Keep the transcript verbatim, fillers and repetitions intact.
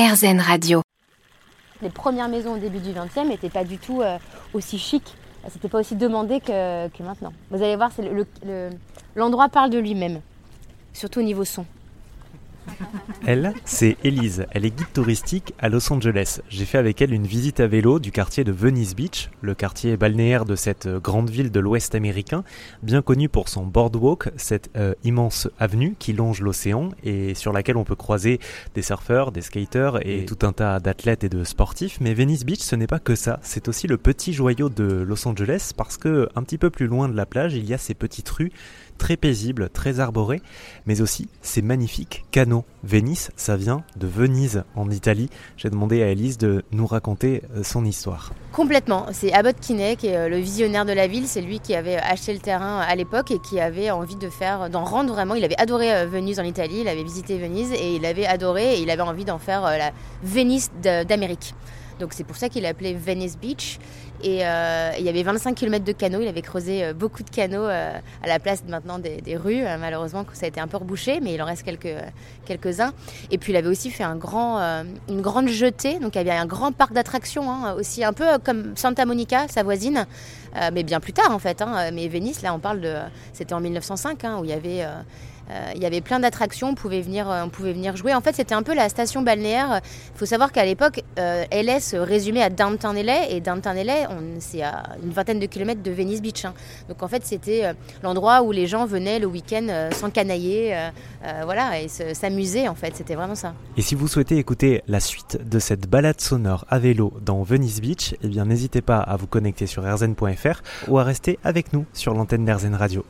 AirZen Radio. Les premières maisons au début du vingtième n'étaient pas du tout euh, aussi chic. C'était pas aussi demandé que, que maintenant. Vous allez voir, c'est le, le, le, l'endroit parle de lui-même, surtout au niveau son. Elle, c'est Élise. Elle est guide touristique à Los Angeles. J'ai fait avec elle une visite à vélo du quartier de Venice Beach, le quartier balnéaire de cette grande ville de l'Ouest américain, bien connue pour son boardwalk, cette euh, immense avenue qui longe l'océan et sur laquelle on peut croiser des surfeurs, des skaters et tout un tas d'athlètes et de sportifs. Mais Venice Beach, ce n'est pas que ça. C'est aussi le petit joyau de Los Angeles parce que un petit peu plus loin de la plage, il y a ces petites rues très paisibles, très arborées, mais aussi ces magnifiques canaux. Venise, ça vient de Venise, en Italie. J'ai demandé à Élise de nous raconter son histoire. Complètement. C'est Abbott Kinney qui est le visionnaire de la ville. C'est lui qui avait acheté le terrain à l'époque et qui avait envie de faire, d'en rendre vraiment. Il avait adoré Venise en Italie, il avait visité Venise et il avait adoré et il avait envie d'en faire la Venise d'Amérique. Donc c'est pour ça qu'il l'appelait Venice Beach. Et euh, il y avait vingt-cinq kilomètres de canaux, il avait creusé beaucoup de canaux euh, à la place maintenant des, des rues. Malheureusement, ça a été un peu rebouché, mais il en reste quelques, quelques-uns. Et puis, il avait aussi fait un grand, euh, une grande jetée. Donc, il y avait un grand parc d'attractions, hein, aussi un peu comme Santa Monica, sa voisine, euh, mais bien plus tard en fait. Hein. Mais Venise, là, on parle de... C'était en dix-neuf cent cinq, hein, où il y avait... Euh, Il y avait plein d'attractions, on pouvait, venir, on pouvait venir jouer. En fait, c'était un peu la station balnéaire. Il faut savoir qu'à l'époque, L A se résumait à Downtown L A. Et Downtown L A, on, c'est à une vingtaine de kilomètres de Venice Beach. Hein. Donc en fait, c'était l'endroit où les gens venaient le week-end s'encanailler, euh, voilà, et se, s'amuser en fait. C'était vraiment ça. Et si vous souhaitez écouter la suite de cette balade sonore à vélo dans Venice Beach, eh bien, n'hésitez pas à vous connecter sur airzen point f r ou à rester avec nous sur l'antenne d'AirZen Radio.